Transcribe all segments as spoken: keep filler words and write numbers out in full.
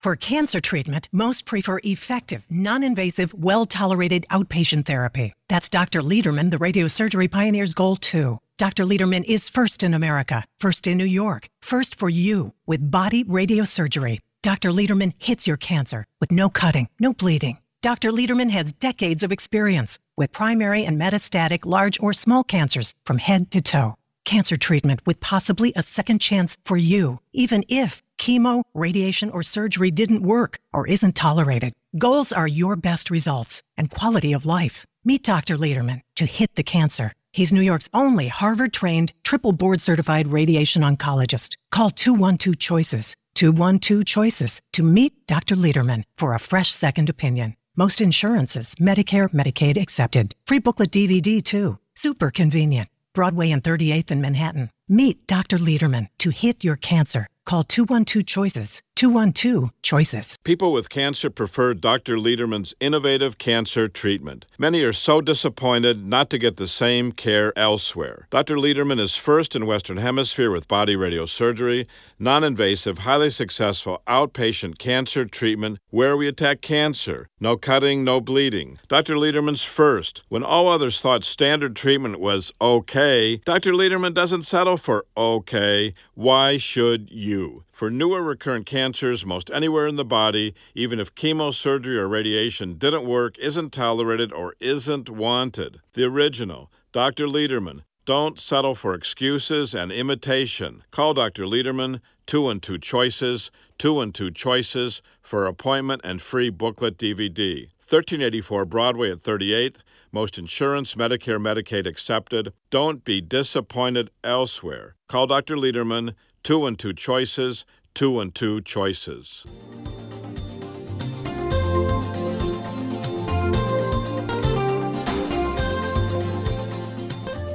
For cancer treatment, most prefer effective, non-invasive, well-tolerated outpatient therapy. That's Doctor Lederman, the radiosurgery pioneer's goal, too. Doctor Lederman is first in America, first in New York, first for you with body radiosurgery. Doctor Lederman hits your cancer with no cutting, no bleeding. Doctor Lederman has decades of experience with primary and metastatic large or small cancers from head to toe. Cancer treatment with possibly a second chance for you, even if chemo, radiation, or surgery didn't work or isn't tolerated. Goals are your best results and quality of life. Meet Doctor Lederman to hit the cancer. He's New York's only Harvard-trained, triple board-certified radiation oncologist. Call two one two choices, two one two choices, to meet Doctor Lederman for a fresh second opinion. Most insurances, Medicare, Medicaid accepted. Free booklet D V D, too. Super convenient. Broadway and thirty-eighth in Manhattan. Meet Doctor Lederman to hit your cancer. Call two one two choices, two one two choices. People with cancer prefer Doctor Lederman's innovative cancer treatment. Many are so disappointed not to get the same care elsewhere. Doctor Lederman is first in Western Hemisphere with body radiosurgery, non-invasive, highly successful outpatient cancer treatment where we attack cancer. No cutting, no bleeding. Doctor Lederman's first. When all others thought standard treatment was okay, Doctor Lederman doesn't settle for okay. Why should you? For newer recurrent cancers, most anywhere in the body, even if chemo, surgery, or radiation didn't work, isn't tolerated, or isn't wanted. The original, Doctor Lederman. Don't settle for excuses and imitation. Call Doctor Lederman, two one two choices, two one two choices, for appointment and free booklet D V D. thirteen eighty-four Broadway at thirty-eighth, most insurance, Medicare, Medicaid accepted. Don't be disappointed elsewhere. Call Doctor Lederman, two one two choices, two one two choices.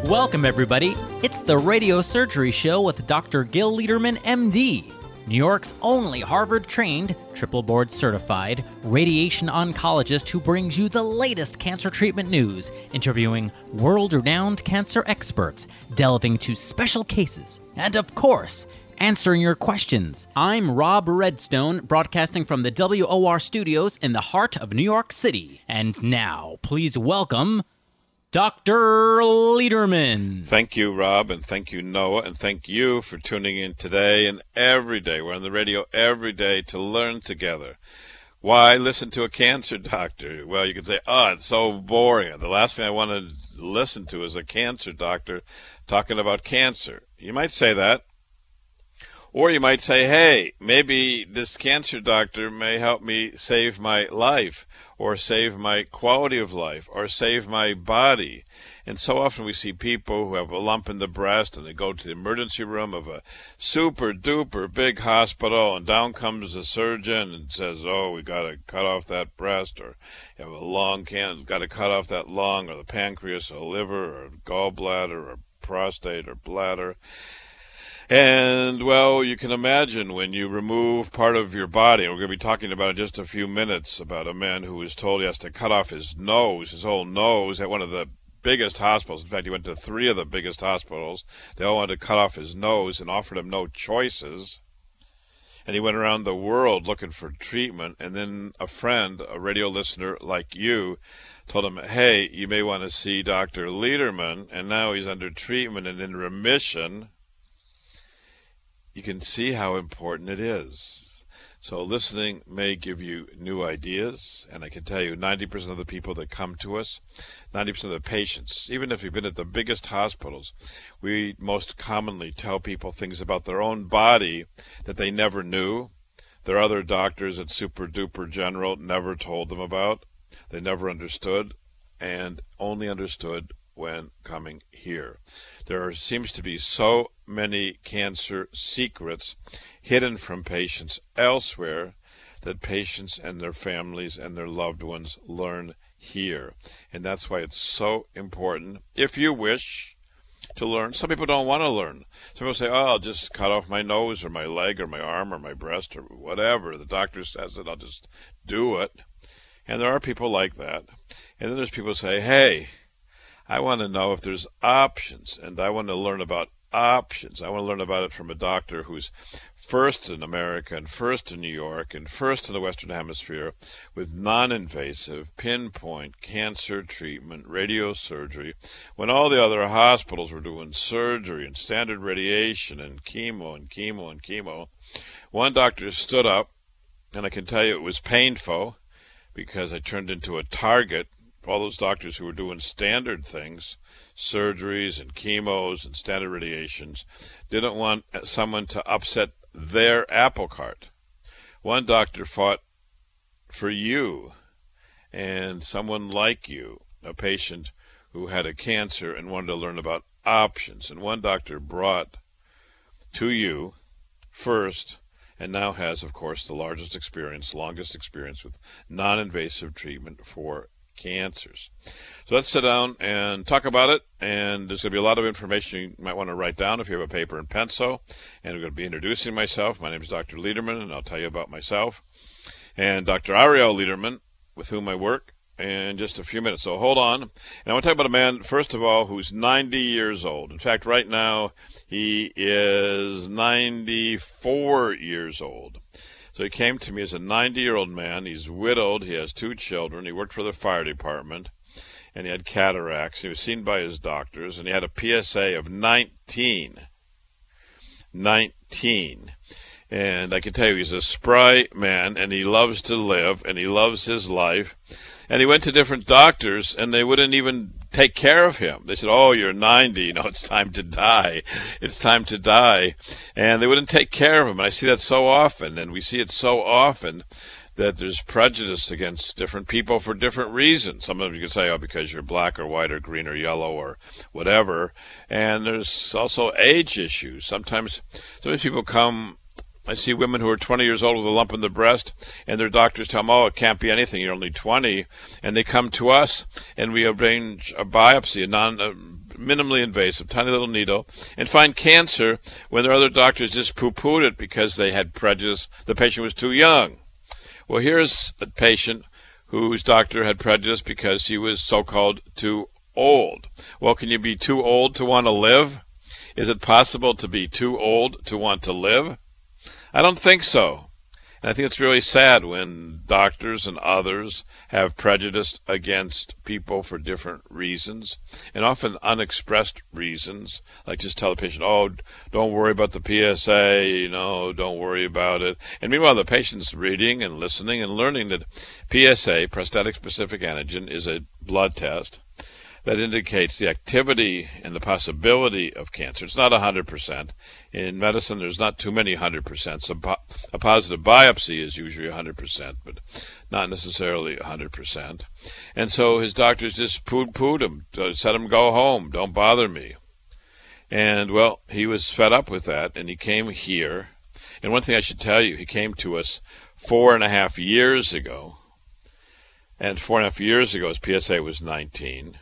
Welcome, everybody. It's the Radio Surgery Show with Doctor Gil Lederman, M D, New York's only Harvard-trained, triple board-certified radiation oncologist who brings you the latest cancer treatment news, interviewing world-renowned cancer experts, delving into special cases, and, of course, answering your questions. I'm Rob Redstone, broadcasting from the W O R studios in the heart of New York City. And now, please welcome... Doctor Lederman. Thank you, Rob, and thank you, Noah, and thank you for tuning in today and every day. We're on the radio every day to learn together. Why listen to a cancer doctor? Well, you could say, oh, it's so boring. The last thing I want to listen to is a cancer doctor talking about cancer. You might say that. Or you might say, hey, maybe this cancer doctor may help me save my life or save my quality of life or save my body. And so often we see people who have a lump in the breast and they go to the emergency room of a super duper big hospital, and down comes the surgeon and says, oh, we got to cut off that breast, or you have a lung cancer, got to cut off that lung, or the pancreas or liver or gallbladder or prostate or bladder. And, well, you can imagine when you remove part of your body, we're going to be talking about in just a few minutes about a man who was told he has to cut off his nose, his whole nose, at one of the biggest hospitals. In fact, he went to three of the biggest hospitals. They all wanted to cut off his nose and offered him no choices. And he went around the world looking for treatment. And then a friend, a radio listener like you, told him, hey, you may want to see Doctor Lederman. And now he's under treatment and in remission. You can see how important it is. So listening may give you new ideas, and I can tell you ninety percent of the people that come to us, ninety percent of the patients, even if you've been at the biggest hospitals, we most commonly tell people things about their own body that they never knew. Their other doctors at Super Duper General never told them about. They never understood, and only understood when coming here. There are, seems to be so many cancer secrets hidden from patients elsewhere that patients and their families and their loved ones learn here. And that's why it's so important, if you wish, to learn. Some people don't want to learn. Some people say, oh, I'll just cut off my nose or my leg or my arm or my breast or whatever. The doctor says it, I'll just do it. And there are people like that. And then there's people who say, hey, I want to know if there's options, and I want to learn about options. I want to learn about it from a doctor who's first in America and first in New York and first in the Western Hemisphere with non-invasive pinpoint cancer treatment, radiosurgery, when all the other hospitals were doing surgery and standard radiation and chemo and chemo and chemo. One doctor stood up, and I can tell you it was painful because I turned into a target. All those doctors who were doing standard things, surgeries and chemos and standard radiations, didn't want someone to upset their apple cart. One doctor fought for you and someone like you, a patient who had a cancer and wanted to learn about options. And one doctor brought to you first, and now has, of course, the largest experience, longest experience with non-invasive treatment for cancers. So let's sit down and talk about it, and there's going to be a lot of information you might want to write down if you have a paper and pencil. And I'm going to be introducing myself. My name is Doctor Lederman, and I'll tell you about myself, and Doctor Ariel Lederman, with whom I work, in just a few minutes. So hold on. And I want to talk about a man, first of all, who's ninety years old. In fact, right now, he is ninety-four years old. So he came to me as a ninety-year-old man. He's widowed. He has two children. He worked for the fire department, and he had cataracts. He was seen by his doctors, and he had a P S A of nineteen. nineteen. And I can tell you he's a spry man, and he loves to live, and he loves his life. And he went to different doctors, and they wouldn't even take care of him. They said, oh, you're ninety, you know, it's time to die. It's time to die. And they wouldn't take care of him. And I see that so often, and we see it so often, that there's prejudice against different people for different reasons. Sometimes you can say, oh, because you're black or white or green or yellow or whatever. And there's also age issues. Sometimes, sometimes people come. I see women who are twenty years old with a lump in the breast, and their doctors tell them, oh, it can't be anything, you're only twenty. And they come to us, and we arrange a biopsy, a non, a minimally invasive, tiny little needle, and find cancer when their other doctors just poo-pooed it because they had prejudice. The patient was too young. Well, here's a patient whose doctor had prejudice because he was so-called too old. Well, can you be too old to want to live? Is it possible to be too old to want to live? I don't think so. And I think it's really sad when doctors and others have prejudice against people for different reasons, and often unexpressed reasons, like just tell the patient, oh, don't worry about the P S A, you know, don't worry about it. And meanwhile, the patient's reading and listening and learning that P S A, prostatic-specific antigen, is a blood test that indicates the activity and the possibility of cancer. It's not one hundred percent. In medicine, there's not too many one hundred percent. So po a positive biopsy is usually one hundred percent, but not necessarily one hundred percent. And so his doctors just poo-pooed him, said him, go home, don't bother me. And, well, he was fed up with that, and he came here. And one thing I should tell you, he came to us four and a half years ago. And four and a half years ago, his P S A was nineteen.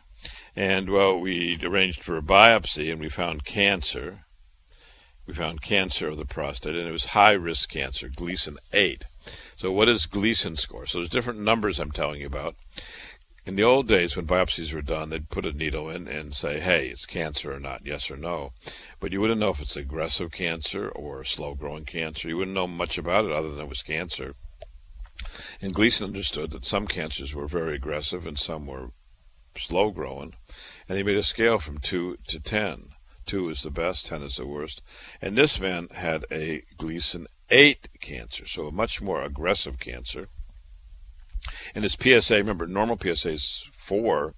And, well, we arranged for a biopsy, and we found cancer. We found cancer of the prostate, and it was high-risk cancer, Gleason eight. So what is Gleason score? So there's different numbers I'm telling you about. In the old days, when biopsies were done, they'd put a needle in and say, hey, it's cancer or not, yes or no. But you wouldn't know if it's aggressive cancer or slow-growing cancer. You wouldn't know much about it other than it was cancer. And Gleason understood that some cancers were very aggressive and some were slow growing, and he made a scale from two to ten. Two is the best, ten is the worst. And this man had a Gleason eight cancer, so a much more aggressive cancer. And his P S A, remember, normal P S A is four.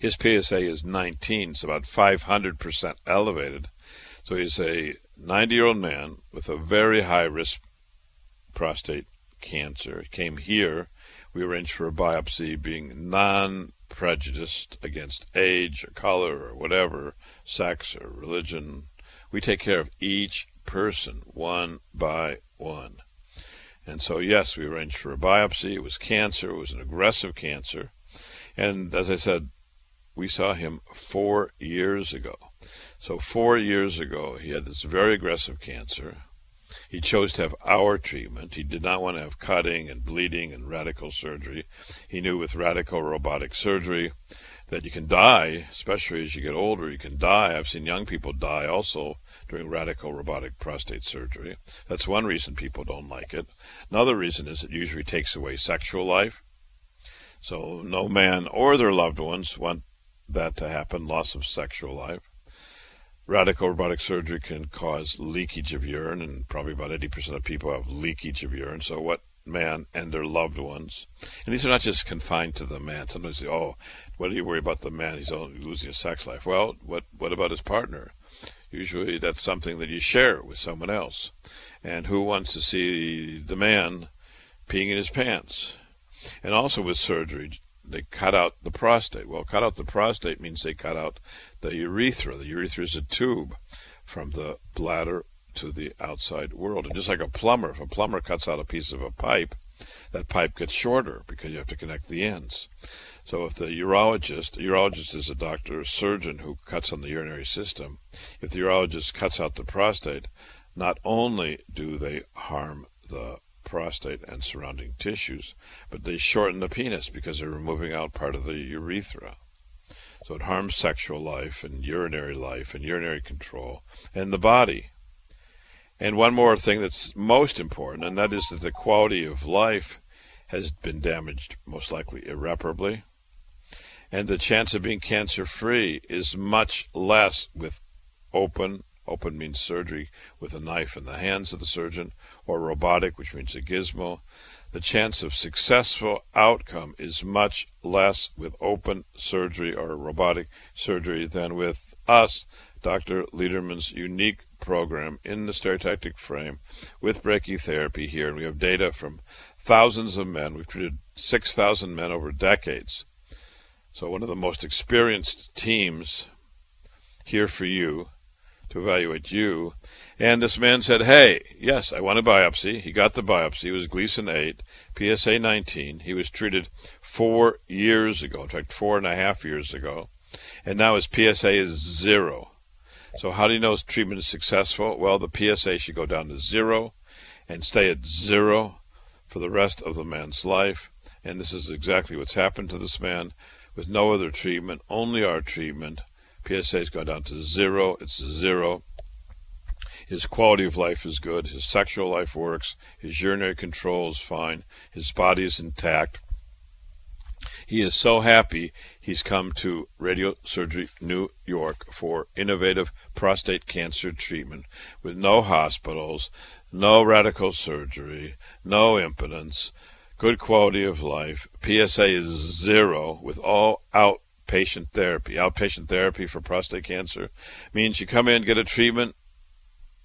His P S A is nineteen, it's about five hundred percent elevated. So he's a ninety-year-old man with a very high-risk prostate cancer. He came here. We arranged for a biopsy, being non-prejudiced against age or color or whatever, sex or religion. We take care of each person one by one. And so, yes, we arranged for a biopsy. It was cancer. It was an aggressive cancer. And as I said, we saw him four years ago. So four years ago, he had this very aggressive cancer. He chose to have our treatment. He did not want to have cutting and bleeding and radical surgery. He knew with radical robotic surgery that you can die, especially as you get older, you can die. I've seen young people die also during radical robotic prostate surgery. That's one reason people don't like it. Another reason is it usually takes away sexual life. So no man or their loved ones want that to happen, loss of sexual life. Radical robotic surgery can cause leakage of urine, and probably about eighty percent of people have leakage of urine. So what man and their loved ones, and these are not just confined to the man. Sometimes they say, oh, what do you worry about the man? He's only losing his sex life. Well, what, what about his partner? Usually that's something that you share with someone else. And who wants to see the man peeing in his pants? And also with surgery, they cut out the prostate. Well, cut out the prostate means they cut out the urethra. The urethra is a tube from the bladder to the outside world. And just like a plumber, if a plumber cuts out a piece of a pipe, that pipe gets shorter because you have to connect the ends. So if the urologist, a urologist is a doctor, a surgeon who cuts on the urinary system, if the urologist cuts out the prostate, not only do they harm the prostate and surrounding tissues, but they shorten the penis because they're removing out part of the urethra. So it harms sexual life and urinary life and urinary control and the body. And one more thing that's most important, and that is that the quality of life has been damaged most likely irreparably, and the chance of being cancer-free is much less with open, open means surgery with a knife in the hands of the surgeon, or robotic, which means a gizmo. The chance of successful outcome is much less with open surgery or robotic surgery than with us, Doctor Lederman's unique program in the stereotactic frame with brachytherapy here. And we have data from thousands of men. We've treated six thousand men over decades. So one of the most experienced teams here for you to evaluate you. And this man said, hey, yes, I want a biopsy. He got the biopsy. It was Gleason eight, P S A nineteen. He was treated four years ago, in fact, four and a half years ago. And now his P S A is zero. So how do you know his treatment is successful? Well, the P S A should go down to zero and stay at zero for the rest of the man's life. And this is exactly what's happened to this man with no other treatment, only our treatment. P S A has gone down to zero. It's zero. His quality of life is good. His sexual life works. His urinary control is fine. His body is intact. He is so happy he's come to Radiosurgery New York for innovative prostate cancer treatment with no hospitals, no radical surgery, no impotence, good quality of life. P S A is zero with all outpatient therapy. Outpatient therapy for prostate cancer means you come in, get a treatment,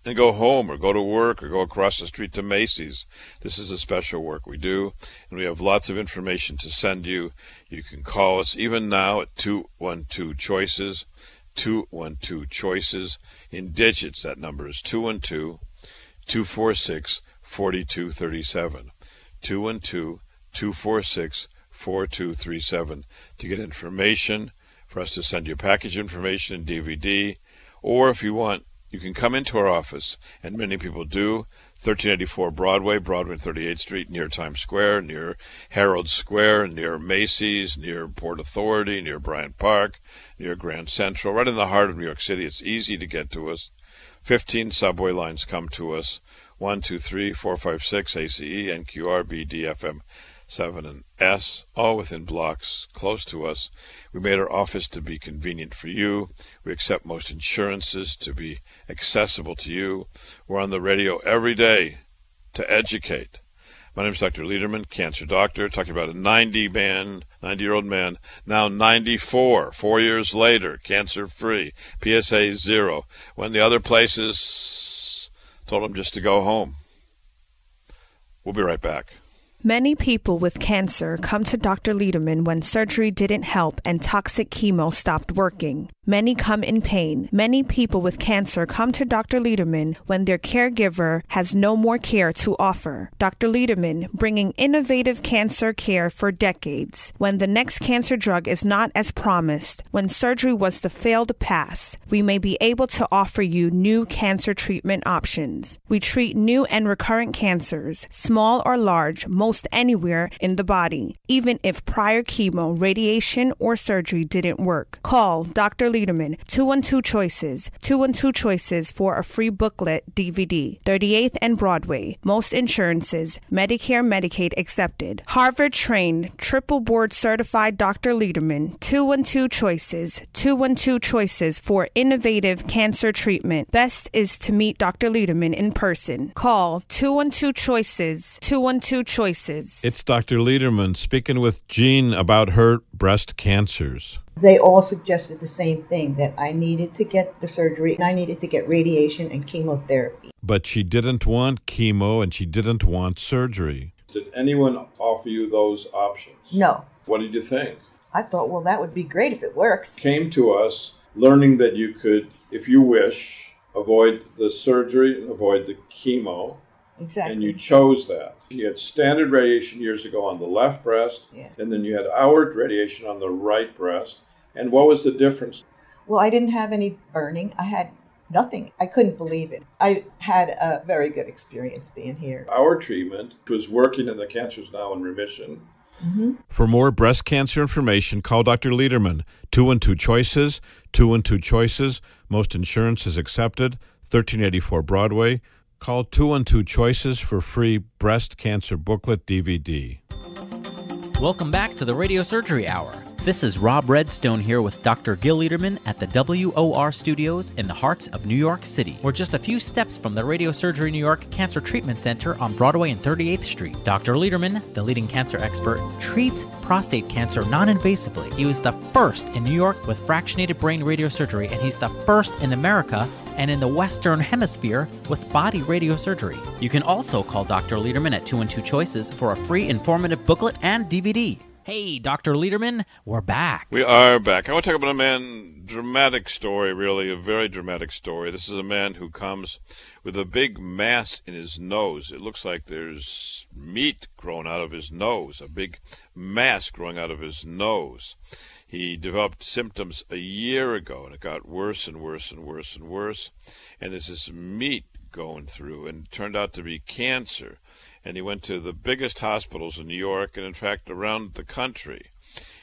and go home or go to work or go across the street to Macy's. This is a special work we do, and we have lots of information to send you. You can call us even now at two one two choices, two one two choices. In digits, that number is two one two, two four six, four two three seven, two one two, two four six, four two three seven, to get information, for us to send you package information and D V D, or if you want, you can come into our office, and many people do, thirteen eighty-four Broadway, Broadway and thirty-eighth Street, near Times Square, near Herald Square, near Macy's, near Port Authority, near Bryant Park, near Grand Central, right in the heart of New York City. It's easy to get to us. fifteen subway lines come to us, one, two, three, four, five, six, ACE, NQR, BD, FM, seven, and S, all within blocks close to us. We made our office to be convenient for you. We accept most insurances to be accessible to you. We're on the radio every day to educate. My name is Doctor Lederman, cancer doctor, talking about a ninety man, ninety-year-old man, now ninety-four, four years later, cancer-free, P S A zero, when the other places told him just to go home. We'll be right back. Many people with cancer come to Doctor Lederman when surgery didn't help and toxic chemo stopped working. Many come in pain. Many people with cancer come to Doctor Lederman when their caregiver has no more care to offer. Doctor Lederman, bringing innovative cancer care for decades. When the next cancer drug is not as promised, when surgery was the failed pass, we may be able to offer you new cancer treatment options. We treat new and recurrent cancers, small or large, most anywhere in the body, even if prior chemo, radiation, or surgery didn't work. Call Doctor Lederman, two one two choices, two one two choices for a free booklet D V D. thirty-eighth and Broadway. Most insurances, Medicare, Medicaid accepted. Harvard-trained, triple board-certified Doctor Lederman, two one two choices, two one two choices for innovative cancer treatment. Best is to meet Doctor Lederman in person. Call two one two choices, two one two choices. It's Doctor Lederman speaking with Jean about her breast cancers. They all suggested the same thing, that I needed to get the surgery and I needed to get radiation and chemotherapy. But she didn't want chemo and she didn't want surgery. Did anyone offer you those options? No. What did you think? I thought, well, that would be great if it works. Came to us learning that you could, if you wish, avoid the surgery and avoid the chemo. Exactly. And you chose that. You had standard radiation years ago on the left breast, yeah. And then you had our radiation on the right breast. And what was the difference? Well, I didn't have any burning. I had nothing. I couldn't believe it. I had a very good experience being here. Our treatment was working, and the cancer is now in remission. Mm-hmm. For more breast cancer information, call Doctor Lederman. two one two choices, two one two choices. Most insurance is accepted. thirteen eighty-four Broadway. Call two one two choices for free breast cancer booklet D V D. Welcome back to the Radiosurgery Hour. This is Rob Redstone here with Doctor Gil Lederman at the W O R Studios in the heart of New York City. We're just a few steps from the Radiosurgery New York Cancer Treatment Center on Broadway and thirty-eighth Street. Doctor Lederman, the leading cancer expert, treats prostate cancer non-invasively. He was the first in New York with fractionated brain radiosurgery, and he's the first in America and in the Western Hemisphere with body radiosurgery. You can also call Doctor Lederman at two one two choices for a free informative booklet and D V D. Hey, Doctor Lederman, we're back. We are back. I want to talk about a man, dramatic story, really, a very dramatic story. This is a man who comes with a big mass in his nose. It looks like there's meat growing out of his nose, a big mass growing out of his nose. He developed symptoms a year ago, and it got worse and worse and worse and worse. And there's this meat going through, and it turned out to be cancer. And he went to the biggest hospitals in New York and, in fact, around the country.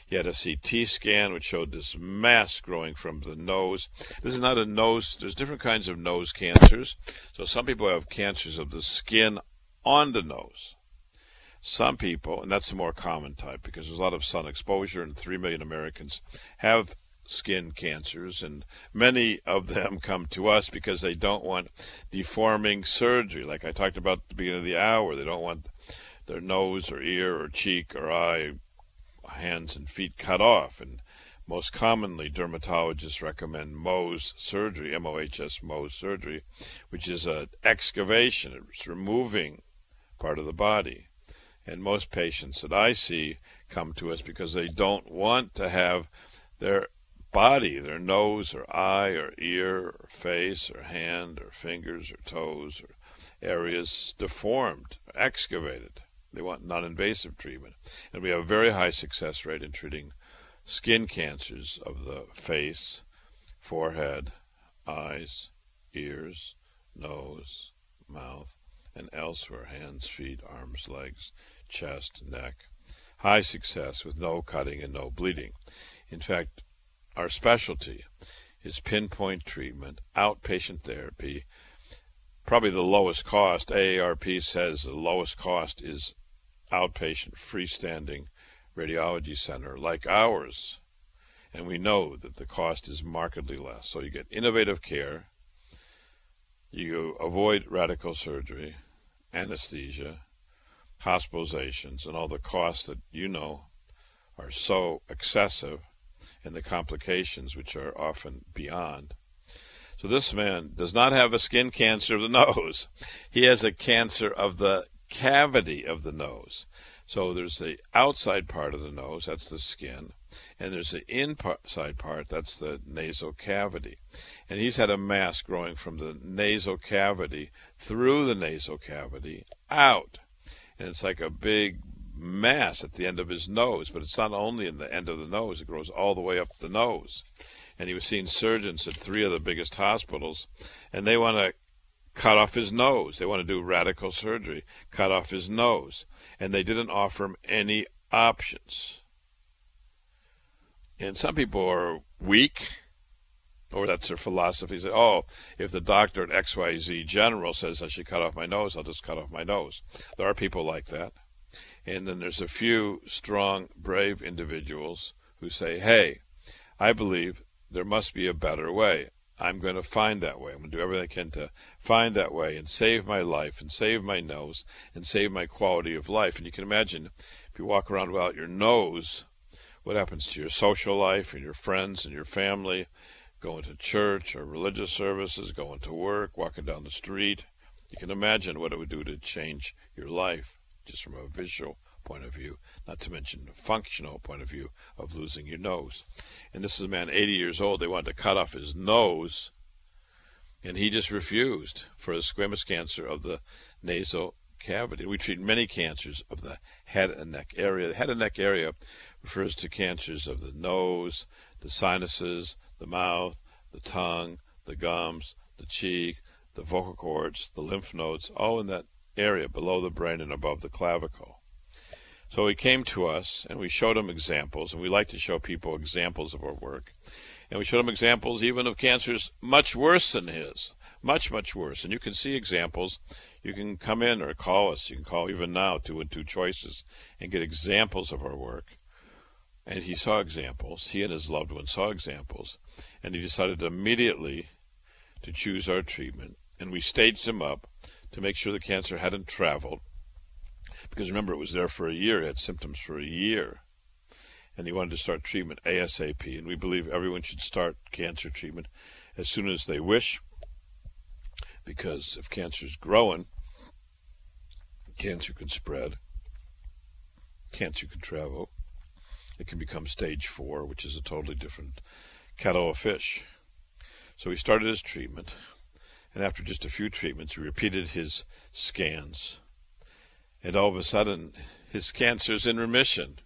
He had a C T scan which showed this mass growing from the nose. This is not a nose. There's different kinds of nose cancers. So some people have cancers of the skin on the nose. Some people, and that's the more common type because there's a lot of sun exposure, and three million Americans have skin cancers, and many of them come to us because they don't want deforming surgery. Like I talked about at the beginning of the hour, they don't want their nose or ear or cheek or eye, hands and feet cut off. And most commonly, dermatologists recommend Mohs surgery, M O H S, Mohs surgery, which is an excavation. It's removing part of the body. And most patients that I see come to us because they don't want to have their body, their nose or eye or ear or face or hand or fingers or toes or areas deformed, excavated. They want non-invasive treatment. And we have a very high success rate in treating skin cancers of the face, forehead, eyes, ears, nose, mouth, and elsewhere, hands, feet, arms, legs, chest, neck. High success with no cutting and no bleeding. In fact, our specialty is pinpoint treatment, outpatient therapy, probably the lowest cost. A A R P says the lowest cost is outpatient freestanding radiology center like ours. And we know that the cost is markedly less. So you get innovative care, you avoid radical surgery, anesthesia, hospitalizations, and all the costs that you know are so excessive, and the complications, which are often beyond. So this man does not have a skin cancer of the nose. He has a cancer of the cavity of the nose. So there's the outside part of the nose, that's the skin, and there's the inside part, that's the nasal cavity. And he's had a mass growing from the nasal cavity through the nasal cavity out. And it's like a big mass at the end of his nose, but it's not only in the end of the nose, it grows all the way up the nose. And he was seeing surgeons at three of the biggest hospitals, and they want to cut off his nose. They want to do radical surgery, cut off his nose. And they didn't offer him any options. And some people are weak, or that's their philosophy. They say, oh, if the doctor at X Y Z General says I should cut off my nose, I'll just cut off my nose. There are people like that. And then there's a few strong, brave individuals who say, hey, I believe there must be a better way. I'm going to find that way. I'm going to do everything I can to find that way and save my life and save my nose and save my quality of life. And you can imagine if you walk around without your nose, what happens to your social life and your friends and your family, going to church or religious services, going to work, walking down the street. You can imagine what it would do to change your life just from a visual point of view, not to mention the functional point of view of losing your nose. And this is a man eighty years old. They wanted to cut off his nose, and he just refused for a squamous cancer of the nasal cavity. We treat many cancers of the head and neck area. The head and neck area refers to cancers of the nose, the sinuses, the mouth, the tongue, the gums, the cheek, the vocal cords, the lymph nodes, all in that area below the brain and above the clavicle. So he came to us, and we showed him examples, and we like to show people examples of our work. And we showed him examples even of cancers much worse than his, much, much worse. And you can see examples. You can come in or call us. You can call even now, two and two choices, and get examples of our work. And he saw examples. He and his loved one saw examples. And he decided immediately to choose our treatment. And we staged him up to make sure the cancer hadn't traveled. Because remember, it was there for a year. He had symptoms for a year. And he wanted to start treatment ASAP. And we believe everyone should start cancer treatment as soon as they wish. Because if cancer's growing, cancer can spread. Cancer can travel. It can become stage four, which is a totally different kettle of fish. So he started his treatment. And after just a few treatments, he repeated his scans. And all of a sudden, his cancer's in remission.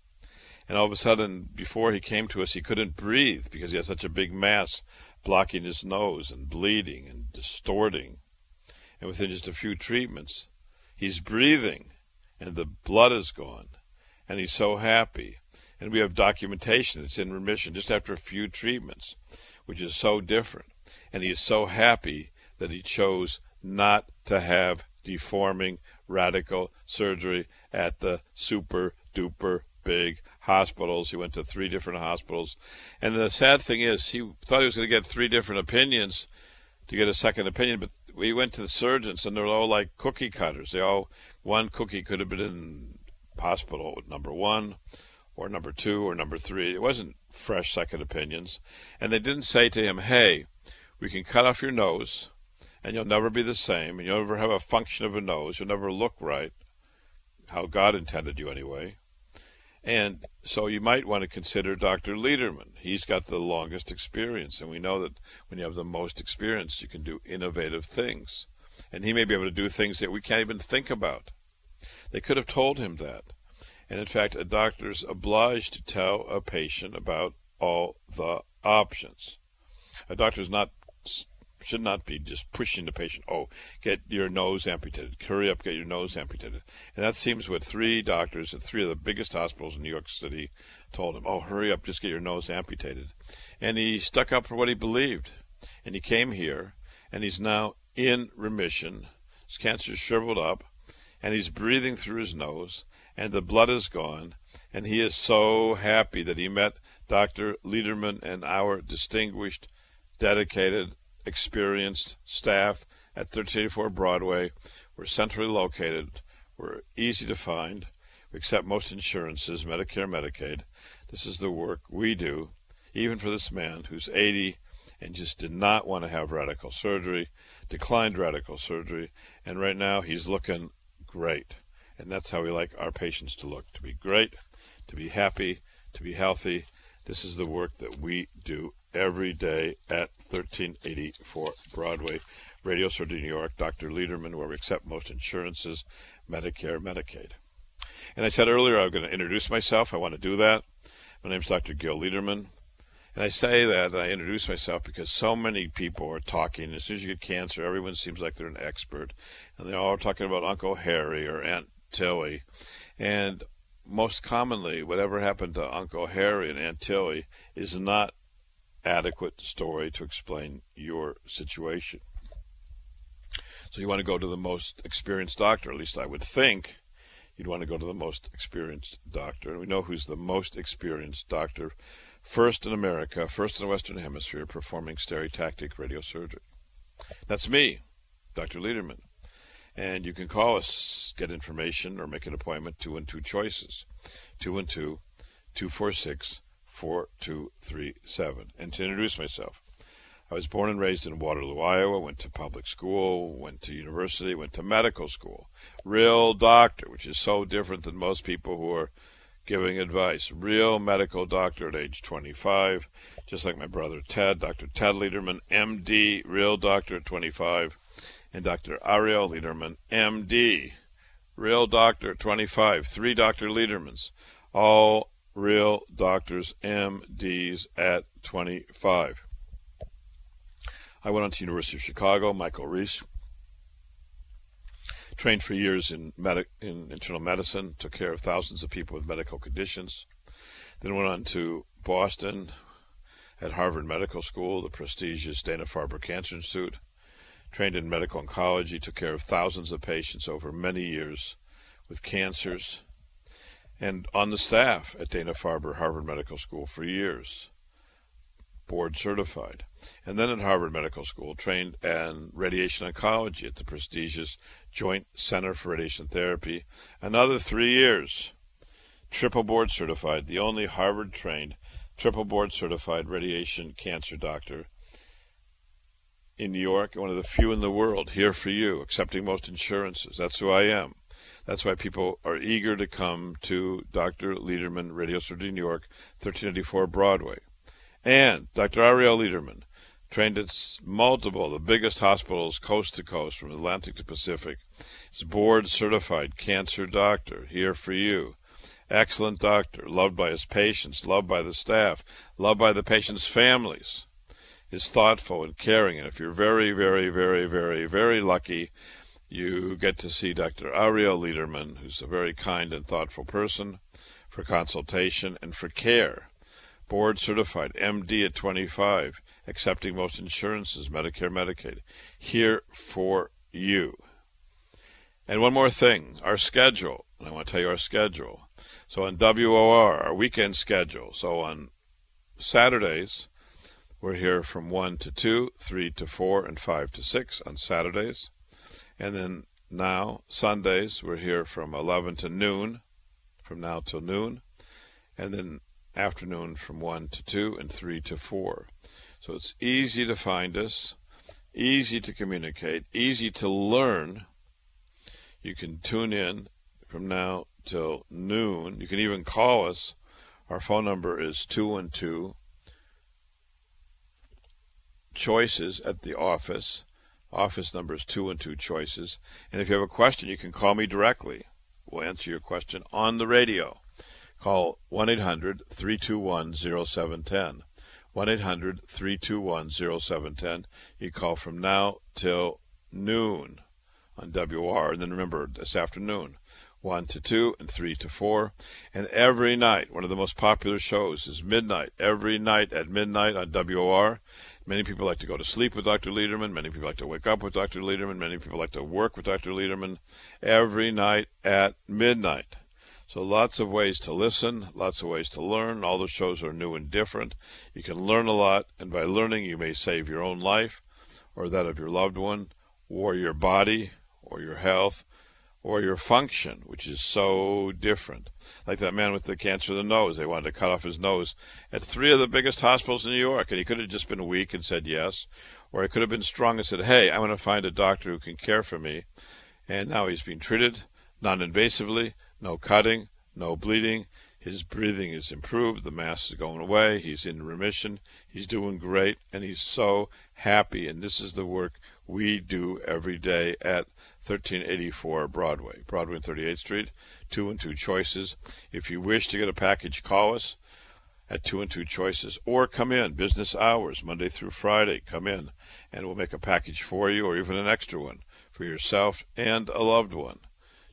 And all of a sudden, before he came to us, he couldn't breathe because he had such a big mass blocking his nose and bleeding and distorting. And within just a few treatments, he's breathing and the blood is gone. And he's so happy. And we have documentation that's in remission just after a few treatments, which is so different. And he is so happy that he chose not to have deforming radical surgery at the super duper big hospitals. He went to three different hospitals. And the sad thing is, he thought he was going to get three different opinions to get a second opinion, but we went to the surgeons and they're all like cookie cutters. They all, one cookie could have been in hospital number one or number two or number three. It wasn't fresh second opinions. And they didn't say to him, hey, we can cut off your nose, and you'll never be the same, and you'll never have a function of a nose, you'll never look right, how God intended you anyway. And so you might want to consider Doctor Lederman. He's got the longest experience, and we know that when you have the most experience, you can do innovative things. And he may be able to do things that we can't even think about. They could have told him that. And in fact, a doctor's obliged to tell a patient about all the options. A doctor's not should not be just pushing the patient, oh, get your nose amputated, hurry up, get your nose amputated. And that seems what three doctors at three of the biggest hospitals in New York City told him, oh, hurry up, just get your nose amputated. And he stuck up for what he believed. And he came here, and he's now in remission. His cancer's shriveled up, and he's breathing through his nose, and the blood is gone, and he is so happy that he met Doctor Lederman and our distinguished, dedicated, experienced staff at thirteen eighty-four Broadway. We're centrally located. We're easy to find. We accept most insurances, Medicare, Medicaid. This is the work we do, even for this man who's eighty and just did not want to have radical surgery, declined radical surgery, and right now he's looking great. And that's how we like our patients to look, to be great, to be happy, to be healthy, This is the work that we do every day at thirteen eighty-four Broadway, Radiosurgery New York, Doctor Lederman, where we accept most insurances, Medicare, Medicaid. And I said earlier I'm going to introduce myself. I want to do that. My name is Doctor Gil Lederman. And I say that, and I introduce myself because so many people are talking. As soon as you get cancer, everyone seems like they're an expert. And they're all talking about Uncle Harry or Aunt Tilly. And most commonly, whatever happened to Uncle Harry and Aunt Tilly is not an adequate story to explain your situation. So you want to go to the most experienced doctor, at least I would think. You'd want to go to the most experienced doctor. And we know who's the most experienced doctor, first in America, first in the Western Hemisphere, performing stereotactic radiosurgery. That's me, Doctor Lederman. And you can call us, get information, or make an appointment, two one two choices, two one two, two four six, four two three seven. And to introduce myself, I was born and raised in Waterloo, Iowa, went to public school, went to university, went to medical school. Real doctor, which is so different than most people who are giving advice. Real medical doctor at age twenty-five, just like my brother Ted, Doctor Ted Lederman, M D, real doctor at twenty-five, and Doctor Ariel Lederman, M D, real doctor at twenty-five, three Doctor Ledermans, all real doctors, M Ds at twenty-five. I went on to University of Chicago, Michael Reese, trained for years in, med in internal medicine, took care of thousands of people with medical conditions, then went on to Boston at Harvard Medical School, the prestigious Dana-Farber Cancer Institute, trained in medical oncology, took care of thousands of patients over many years with cancers, and on the staff at Dana-Farber Harvard Medical School for years. Board certified, and then at Harvard Medical School, trained in radiation oncology at the prestigious Joint Center for Radiation Therapy, another three years, triple board certified, the only Harvard-trained, triple board certified radiation cancer doctor in New York, one of the few in the world, here for you, accepting most insurances. That's who I am. That's why people are eager to come to Doctor Lederman, Radiosurgery New York, thirteen eighty-four Broadway. And Doctor Ariel Lederman, trained at multiple, the biggest hospitals coast to coast, from Atlantic to Pacific. Is board-certified cancer doctor, here for you. Excellent doctor, loved by his patients, loved by the staff, loved by the patients' families. Is thoughtful and caring, and if you're very, very, very, very, very lucky, you get to see Doctor Ariel Lederman, who's a very kind and thoughtful person, for consultation and for care. Board certified, M D at twenty-five, accepting most insurances, Medicare, Medicaid, here for you. And one more thing, our schedule. I want to tell you our schedule. So on W O R, our weekend schedule. So on Saturdays, we're here from one to two, three to four, and five to six on Saturdays. And then now, Sundays, we're here from eleven to noon, from now till noon. And then afternoon from one to two and three to four. So it's easy to find us, easy to communicate, easy to learn. You can tune in from now till noon. You can even call us. Our phone number is two one two choices at the office. Office number is two one two choices. And if you have a question, you can call me directly. We'll answer your question on the radio. Call one eight hundred, three two one, zero seven one zero, one eight hundred, three two one, zero seven one zero. You call from now till noon on W R, and then remember, this afternoon, one to two and three to four. And every night, one of the most popular shows is midnight, every night at midnight on W O R. Many people like to go to sleep with Doctor Lederman. Many people like to wake up with Doctor Lederman. Many people like to work with Doctor Lederman. Every night at midnight. So lots of ways to listen, lots of ways to learn. All the shows are new and different. You can learn a lot, and by learning you may save your own life or that of your loved one or your body or your health or your function, which is so different. Like that man with the cancer of the nose. They wanted to cut off his nose at three of the biggest hospitals in New York, and he could have just been weak and said yes, or he could have been strong and said, hey, I'm going to find a doctor who can care for me. And now he's being treated non-invasively. No cutting, no bleeding. His breathing is improved, the mass is going away, he's in remission, he's doing great, and he's so happy. And this is the work we do every day at thirteen eighty-four Broadway, Broadway and thirty-eighth Street, two and two choices. If you wish to get a package, call us at two and two choices, or come in business hours, Monday through Friday. Come in and we'll make a package for you, or even an extra one for yourself and a loved one.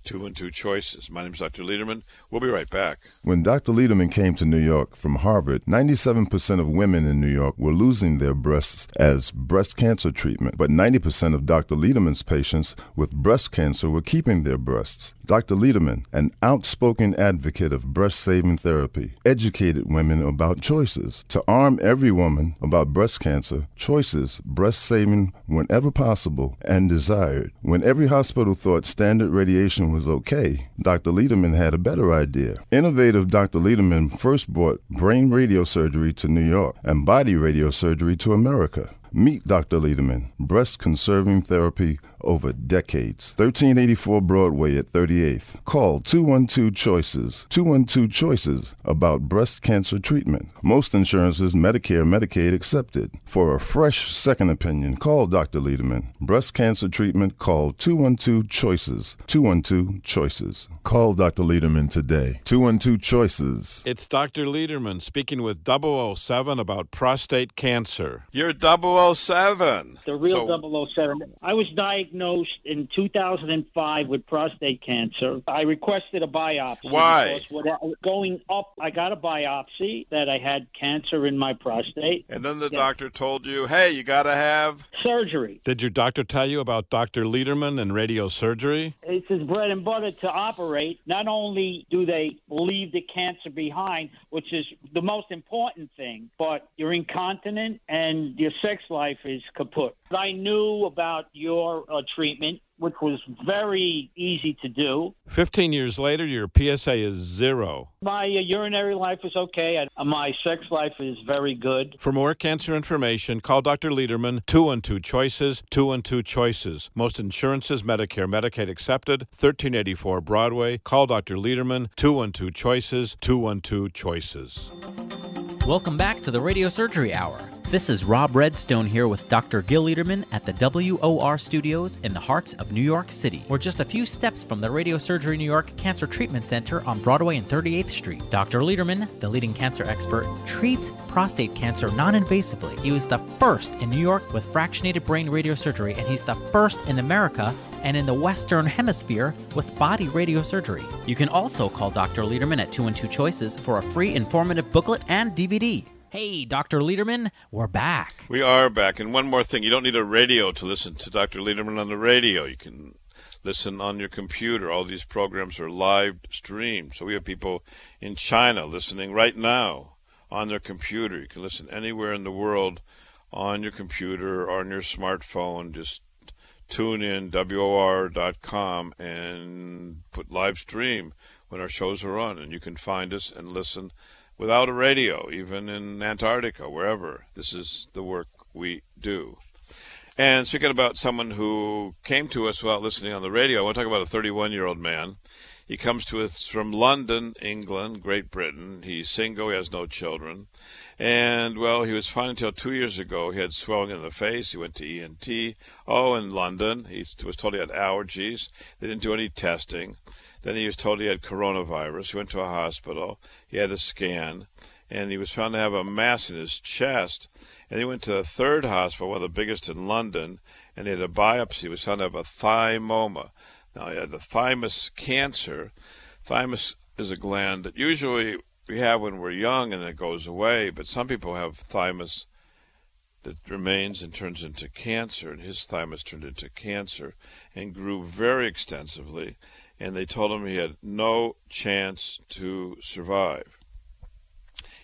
Two and two choices. My name is Doctor Lederman. We'll be right back. When Doctor Lederman came to New York from Harvard, ninety-seven percent of women in New York were losing their breasts as breast cancer treatment, but ninety percent of Doctor Lederman's patients with breast cancer were keeping their breasts. Doctor Lederman, an outspoken advocate of breast-saving therapy, educated women about choices. To arm every woman about breast cancer, choices, breast-saving whenever possible and desired. When every hospital thought standard radiation was okay, Doctor Lederman had a better idea. Innovative Doctor Lederman first brought brain radiosurgery to New York and body radiosurgery to America. Meet Doctor Lederman, breast-conserving therapy over decades. thirteen eighty-four Broadway at thirty-eighth. Call two one two choices, two one two choices, about breast cancer treatment. Most insurances, Medicare, Medicaid accepted. For a fresh second opinion, call Doctor Lederman. Breast cancer treatment, call two one two choices, two one two choices. Call Doctor Lederman today, two one two choices. It's Doctor Lederman speaking with double oh seven about prostate cancer. You're double oh seven. The real so, double oh seven. I was diagnosed in two thousand five with prostate cancer. I requested a biopsy. Why? Because going up, I got a biopsy that I had cancer in my prostate. And then the yeah. doctor told you, hey, you got to have surgery. Did your doctor tell you about Doctor Lederman and radiosurgery? It's his bread and butter to operate. Not only do they leave the cancer behind, which is the most important thing, but you're incontinent and you're sex life is kaput. I knew about your uh, treatment, which was very easy to do. Fifteen years later, your P S A is zero. My uh, urinary life is okay, and uh, my sex life is very good. For more cancer information, call Doctor Lederman, two one two choices, two one two choices. Most insurances, Medicare, Medicaid accepted, thirteen eighty-four Broadway. Call Doctor Lederman, two one two choices, two one two choices. Welcome back to the Radiosurgery Hour. This is Rob Redstone here with Doctor Gil Lederman at the W O R Studios in the heart of New York City. We're just a few steps from the Radiosurgery New York Cancer Treatment Center on Broadway and thirty-eighth Street. Doctor Lederman, the leading cancer expert, treats prostate cancer non-invasively. He was the first in New York with fractionated brain radiosurgery, and he's the first in America and in the Western Hemisphere with body radiosurgery. You can also call Doctor Lederman at two one two choices for a free informative booklet and D V D. Hey, Doctor Lederman, we're back. We are back. And one more thing, you don't need a radio to listen to Doctor Lederman on the radio. You can listen on your computer. All these programs are live streamed. So we have people in China listening right now on their computer. You can listen anywhere in the world on your computer or on your smartphone. Just tune in, W O R dot com, and put live stream when our shows are on. And you can find us and listen without a radio, even in Antarctica, wherever. This is the work we do. And speaking about someone who came to us without listening on the radio, I want to talk about a thirty-one-year-old man. He comes to us from London, England, Great Britain. He's single. He has no children. And, well, he was fine until two years ago. He had swelling in the face. He went to E N T. Oh, in London, he was told he had allergies. They didn't do any testing. Then he was told he had coronavirus. He went to a hospital. He had a scan, and he was found to have a mass in his chest. And he went to a third hospital, one of the biggest in London, and he had a biopsy. He was found to have a thymoma. Now, he had the thymus cancer. Thymus is a gland that usually we have when we're young and it goes away, but some people have thymus that remains and turns into cancer, and his thymus turned into cancer and grew very extensively, and they told him he had no chance to survive.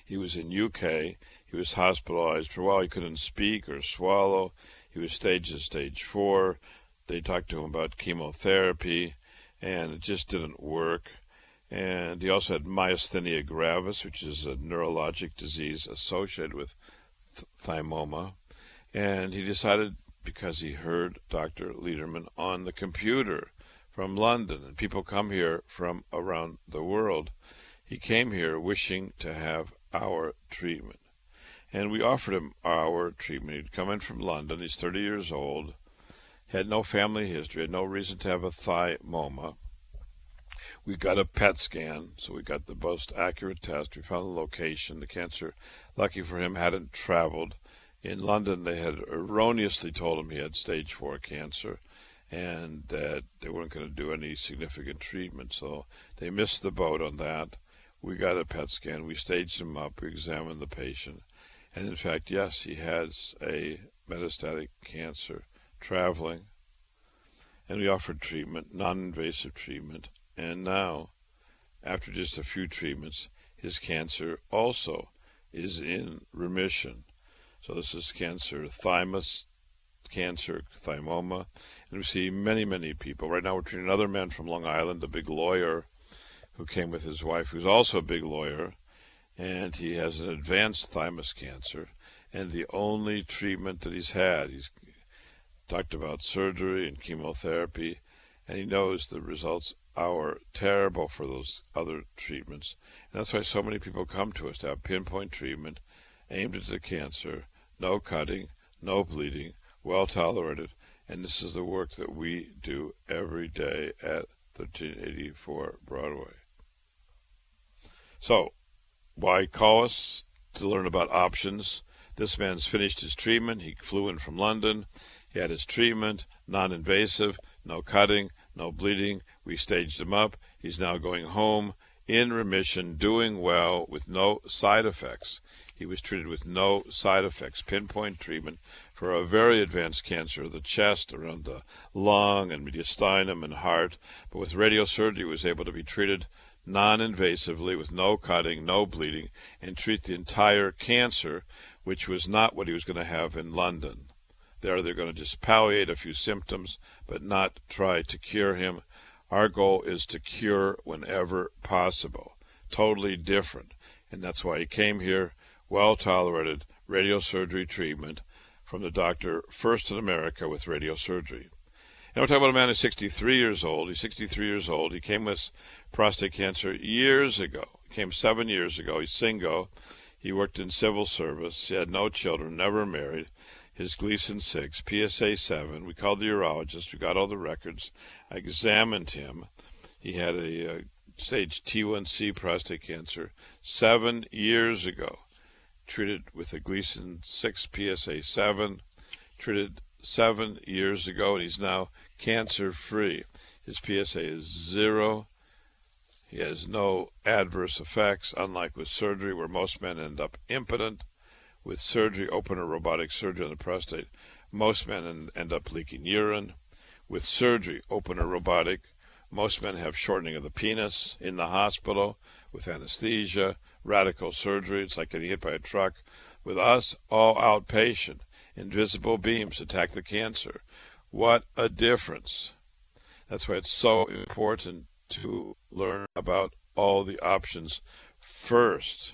He was in U K. He was hospitalized for a while. He couldn't speak or swallow. He was staged as stage four. They talked to him about chemotherapy, and it just didn't work. And he also had myasthenia gravis, which is a neurologic disease associated with th- thymoma. And he decided, because he heard Doctor Lederman on the computer from London, and people come here from around the world, He came here wishing to have our treatment, and we offered him our treatment. He'd come in from London. He's thirty years old, had no family history, had no reason to have a thymoma. We got a P E T scan, so we got the most accurate test. We found the location. The cancer, lucky for him, hadn't traveled. In London, they had erroneously told him he had stage four cancer and that they weren't going to do any significant treatment, so they missed the boat on that. We got a P E T scan. We staged him up. We examined the patient. And, in fact, yes, he has a metastatic cancer traveling. And we offered treatment, non-invasive treatment. And now, after just a few treatments, his cancer also is in remission. So this is cancer, thymus cancer, thymoma. And we see many, many people. Right now we're treating another man from Long Island, a big lawyer, who came with his wife, who's also a big lawyer, and he has an advanced thymus cancer, and the only treatment that he's had, he's talked about surgery and chemotherapy, and he knows the results are terrible for those other treatments. And that's why so many people come to us to have pinpoint treatment aimed at the cancer, no cutting, no bleeding, well tolerated, and this is the work that we do every day at thirteen eighty-four Broadway. So, why call us? To learn about options. This man's finished his treatment. He flew in from London. He had his treatment, non-invasive, no cutting, no bleeding. We staged him up. He's now going home in remission, doing well with no side effects. He was treated with no side effects, pinpoint treatment for a very advanced cancer of the chest, around the lung and mediastinum and heart. But with radiosurgery, he was able to be treated non-invasively with no cutting, no bleeding, and treat the entire cancer, which was not what he was going to have in London. There they're going to just palliate a few symptoms, but not try to cure him. Our goal is to cure whenever possible. Totally different. And that's why he came here, well-tolerated radiosurgery treatment from the doctor, first in America with radiosurgery. And we're talking about a man who's sixty-three years old. He's sixty-three years old. He came with prostate cancer years ago. He came seven years ago. He's single. He worked in civil service. He had no children, never married. His Gleason six, P S A seven. We called the urologist. We got all the records. I examined him. He had a, a stage T one C prostate cancer seven years ago. Treated with a Gleason six, P S A seven. Treated seven years ago, and he's now cancer-free. His P S A is zero. He has no adverse effects, unlike with surgery, where most men end up impotent. With surgery, open or robotic surgery on the prostate, most men end up leaking urine. With surgery, open or robotic, most men have shortening of the penis in the hospital with anesthesia, radical surgery. It's like getting hit by a truck. With us, all outpatient. Invisible beams attack the cancer. What a difference. That's why it's so important to learn about all the options first.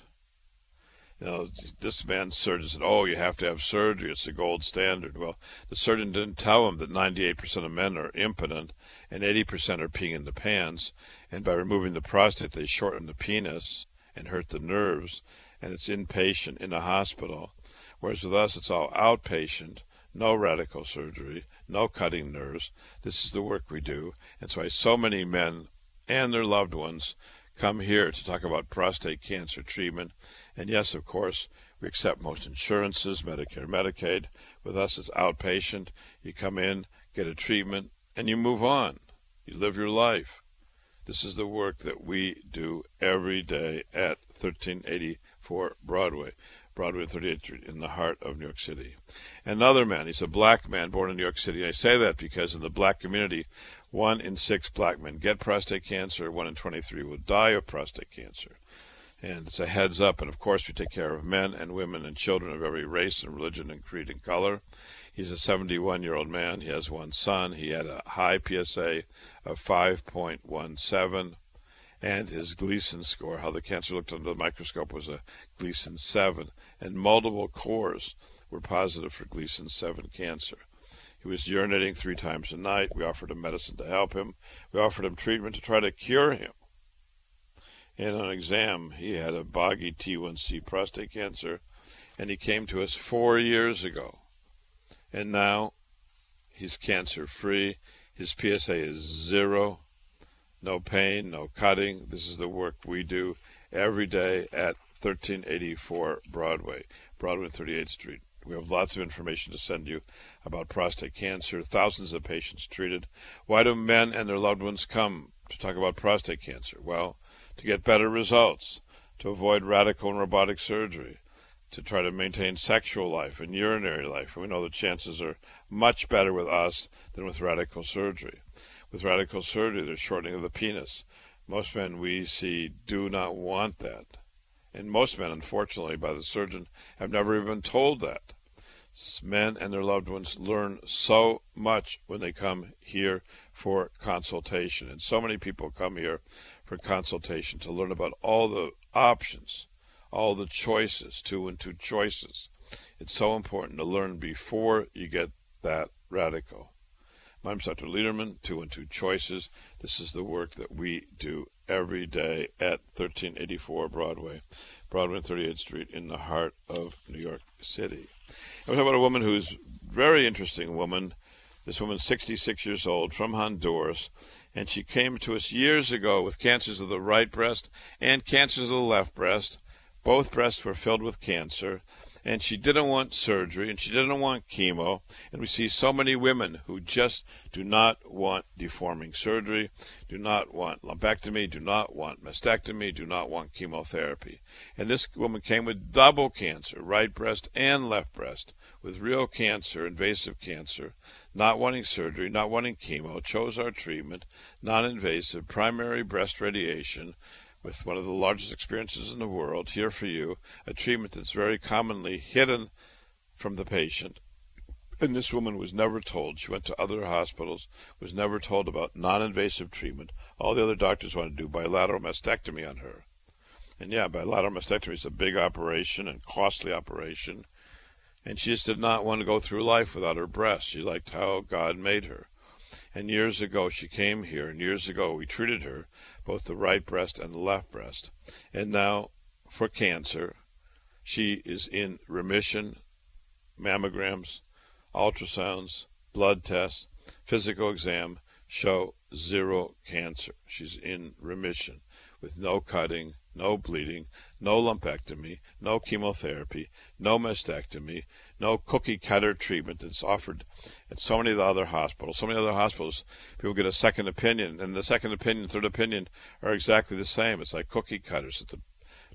You know, this man's surgeon said, oh, you have to have surgery. It's the gold standard. Well, the surgeon didn't tell him that ninety-eight percent of men are impotent and eighty percent are peeing in the pants. And by removing the prostate, they shorten the penis and hurt the nerves. And it's inpatient in a hospital. Whereas with us, it's all outpatient, no radical surgery, no cutting nerves. This is the work we do. And so so many men and their loved ones come here to talk about prostate cancer treatment. And yes, of course, we accept most insurances, Medicare, Medicaid. With us, it's outpatient. You come in, get a treatment, and you move on. You live your life. This is the work that we do every day at thirteen eighty-four Broadway. Broadway and thirty-eighth Street in the heart of New York City. Another man, he's a black man born in New York City. And I say that because in the black community, one in six black men get prostate cancer. One in twenty-three will die of prostate cancer. And it's a heads up. And, of course, we take care of men and women and children of every race and religion and creed and color. He's a seventy-one-year-old man. He has one son. He had a high P S A of five point one seven. And his Gleason score, how the cancer looked under the microscope, was a Gleason seven. And multiple cores were positive for Gleason seven cancer. He was urinating three times a night. We offered him medicine to help him. We offered him treatment to try to cure him. in an exam. He had a boggy T one C prostate cancer, and he came to us four years ago. And now he's cancer-free. His P S A is zero. No pain, no cutting. This is the work we do every day at thirteen eighty-four Broadway, Broadway thirty-eighth Street. We have lots of information to send you about prostate cancer, thousands of patients treated. Why do men and their loved ones come to talk about prostate cancer? Well, to get better results, to avoid radical and robotic surgery, to try to maintain sexual life and urinary life. We know the chances are much better with us than with radical surgery. With radical surgery, there's shortening of the penis. Most men we see do not want that. And most men, unfortunately, by the surgeon, have never even been told that. Men and their loved ones learn so much when they come here for consultation. And so many people come here for consultation to learn about all the options, all the choices, two and two choices. It's so important to learn before you get that radical. My name's Doctor Lederman, two and two choices. This is the work that we do every day at thirteen eighty-four Broadway, Broadway thirty-eighth Street in the heart of New York City. And we're talking about a woman who's a very interesting woman. This woman's sixty-six years old, from Honduras, and she came to us years ago with cancers of the right breast and cancers of the left breast. Both breasts were filled with cancer, and she didn't want surgery, and she didn't want chemo. And we see so many women who just do not want deforming surgery, do not want lumpectomy, do not want mastectomy, do not want chemotherapy. And this woman came with double cancer, right breast and left breast, with real cancer, invasive cancer, not wanting surgery, not wanting chemo, chose our treatment, non-invasive, primary breast radiation, with one of the largest experiences in the world, here for you, a treatment that's very commonly hidden from the patient. And this woman was never told. She went to other hospitals, was never told about non-invasive treatment. All the other doctors wanted to do bilateral mastectomy on her. And yeah, bilateral mastectomy is a big operation and costly operation. And she just did not want to go through life without her breast. She liked how God made her. And years ago, she came here, and years ago, we treated her, both the right breast and the left breast. And now, for cancer, she is in remission, mammograms, ultrasounds, blood tests, physical exam show zero cancer. She's in remission with no cutting, no bleeding, no lumpectomy, no chemotherapy, no mastectomy, no cookie-cutter treatment that's offered at so many of the other hospitals. So many other hospitals, people get a second opinion, and the second opinion, third opinion are exactly the same. It's like cookie cutters. The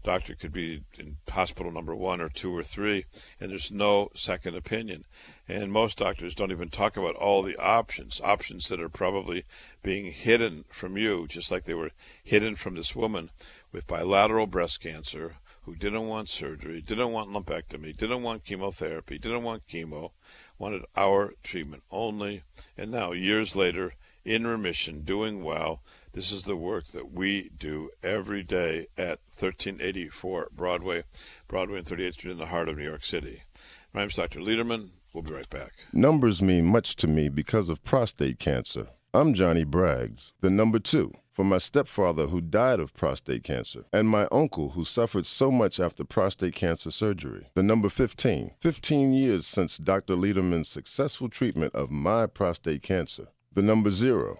doctor could be in hospital number one or two or three, and there's no second opinion. And most doctors don't even talk about all the options, options that are probably being hidden from you, just like they were hidden from this woman with bilateral breast cancer, who didn't want surgery, didn't want lumpectomy, didn't want chemotherapy, didn't want chemo, wanted our treatment only. And now, years later, in remission, doing well. This is the work that we do every day at thirteen eighty-four Broadway, Broadway and thirty-eighth Street in the heart of New York City. My name's Doctor Lederman. We'll be right back. Numbers mean much to me because of prostate cancer. I'm Johnny Braggs, the number two, for my stepfather who died of prostate cancer, and my uncle who suffered so much after prostate cancer surgery, the number fifteen. fifteen years since Doctor Lederman's successful treatment of my prostate cancer, the number zero,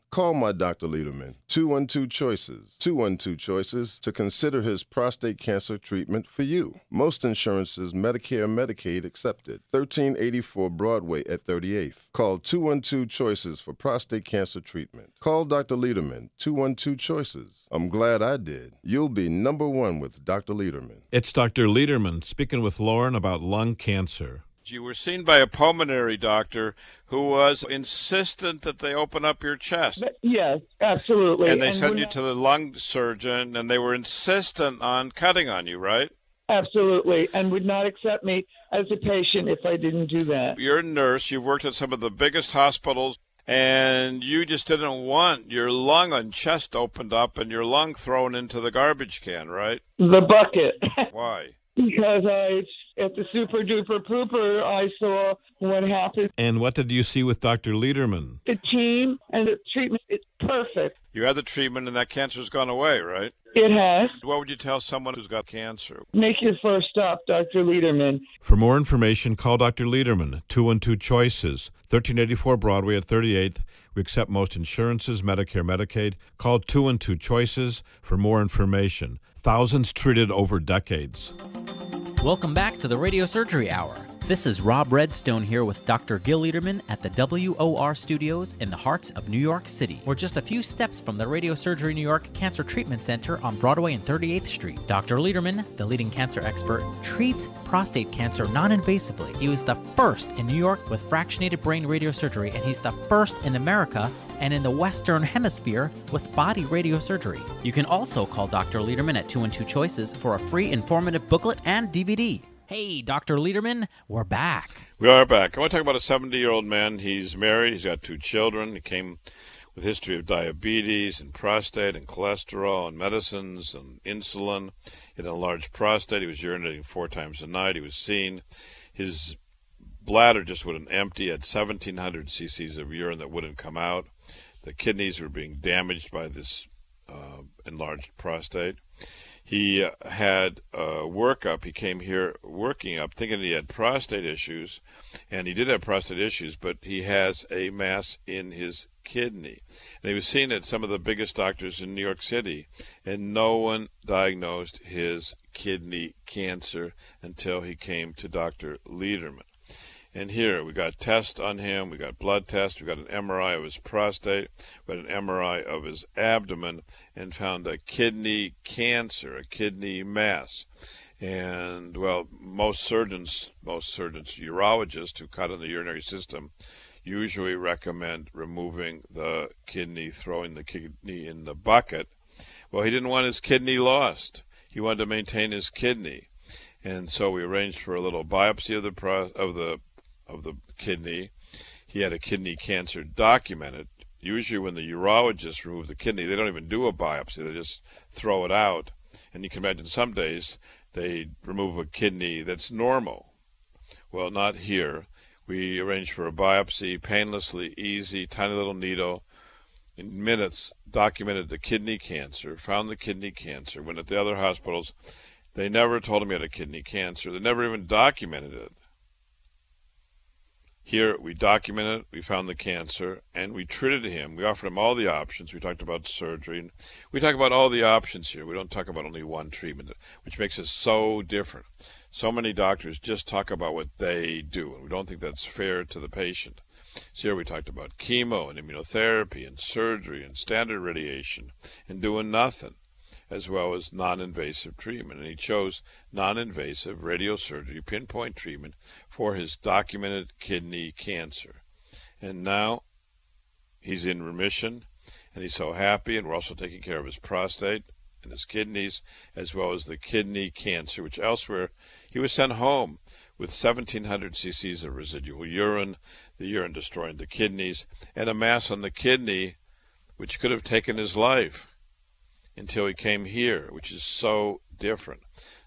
Call my Doctor Lederman, two one two choices, two one two choices, to consider his prostate cancer treatment for you. Most insurances, Medicare, Medicaid accepted. thirteen eighty-four Broadway at thirty-eighth. Call two one two choices for prostate cancer treatment. Call Doctor Lederman, two one two choices. I'm glad I did. You'll be number one with Doctor Lederman. It's Doctor Lederman speaking with Lauren about lung cancer. You were seen by a pulmonary doctor who was insistent that they open up your chest. Yes, absolutely. And they and sent you to the lung surgeon, and they were insistent on cutting on you, right? Absolutely, and would not accept me as a patient if I didn't do that. You're a nurse. You've worked at some of the biggest hospitals, and you just didn't want your lung and chest opened up and your lung thrown into the garbage can, right? The bucket. Why? Because I, at the super duper pooper, I saw what happened. And what did you see with Doctor Lederman? The team and the treatment. It's perfect. You had the treatment, and that cancer's gone away, right? It has. What would you tell someone who's got cancer? Make your first stop, Doctor Lederman. For more information, call Doctor Lederman, two one two, CHOICES, thirteen eighty-four Broadway at thirty-eighth. We accept most insurances, Medicare, Medicaid. Call two one two, CHOICES for more information. Thousands treated over decades. Welcome back to the Radiosurgery Hour. This is Rob Redstone here with Doctor Gil Lederman at the W O R studios in the heart of New York City. We're just a few steps from the Radiosurgery New York Cancer Treatment Center on Broadway and thirty-eighth Street. Doctor Lederman, the leading cancer expert, treats prostate cancer non-invasively. He was the first in New York with fractionated brain radiosurgery, and he's the first in America and in the Western Hemisphere with body radiosurgery. You can also call Doctor Lederman at two one two, CHOICES for a free informative booklet and D V D. Hey, Doctor Lederman, we're back. We are back. I want to talk about a seventy-year-old man. He's married. He's got two children. He came with a history of diabetes and prostate and cholesterol and medicines and insulin. He had an enlarged prostate. He was urinating four times a night. He was seen. His bladder just wouldn't empty. He had seventeen hundred cc's of urine that wouldn't come out. The kidneys were being damaged by this uh, enlarged prostate. He had a workup. He came here working up, thinking he had prostate issues, and he did have prostate issues, but he has a mass in his kidney. And he was seen at some of the biggest doctors in New York City, and no one diagnosed his kidney cancer until he came to Doctor Lederman. And here, we got tests on him, we got blood tests, we got an M R I of his prostate, we got an M R I of his abdomen, and found a kidney cancer, a kidney mass. And, well, most surgeons, most surgeons, urologists who cut in the urinary system usually recommend removing the kidney, throwing the kidney in the bucket. Well, he didn't want his kidney lost. He wanted to maintain his kidney. And so we arranged for a little biopsy of the pro- of the of the kidney. He had a kidney cancer documented. Usually when the urologists remove the kidney, they don't even do a biopsy. They just throw it out. And you can imagine some days they remove a kidney that's normal. Well, not here. We arranged for a biopsy, painlessly, easy, tiny little needle. In minutes, documented the kidney cancer, found the kidney cancer. Went at the other hospitals. They never told him he had a kidney cancer. They never even documented it. Here, we documented it, we found the cancer, and we treated him. We offered him all the options. We talked about surgery. We talk about all the options here. We don't talk about only one treatment, which makes us so different. So many doctors just talk about what they do, and we don't think that's fair to the patient. So here we talked about chemo and immunotherapy and surgery and standard radiation and doing nothing, as well as non-invasive treatment. And he chose non-invasive radiosurgery pinpoint treatment for his documented kidney cancer. And now he's in remission, and he's so happy, and we're also taking care of his prostate and his kidneys, as well as the kidney cancer, which elsewhere he was sent home with seventeen hundred cc's of residual urine, the urine destroying the kidneys, and a mass on the kidney which could have taken his life, until he came here, which is so different.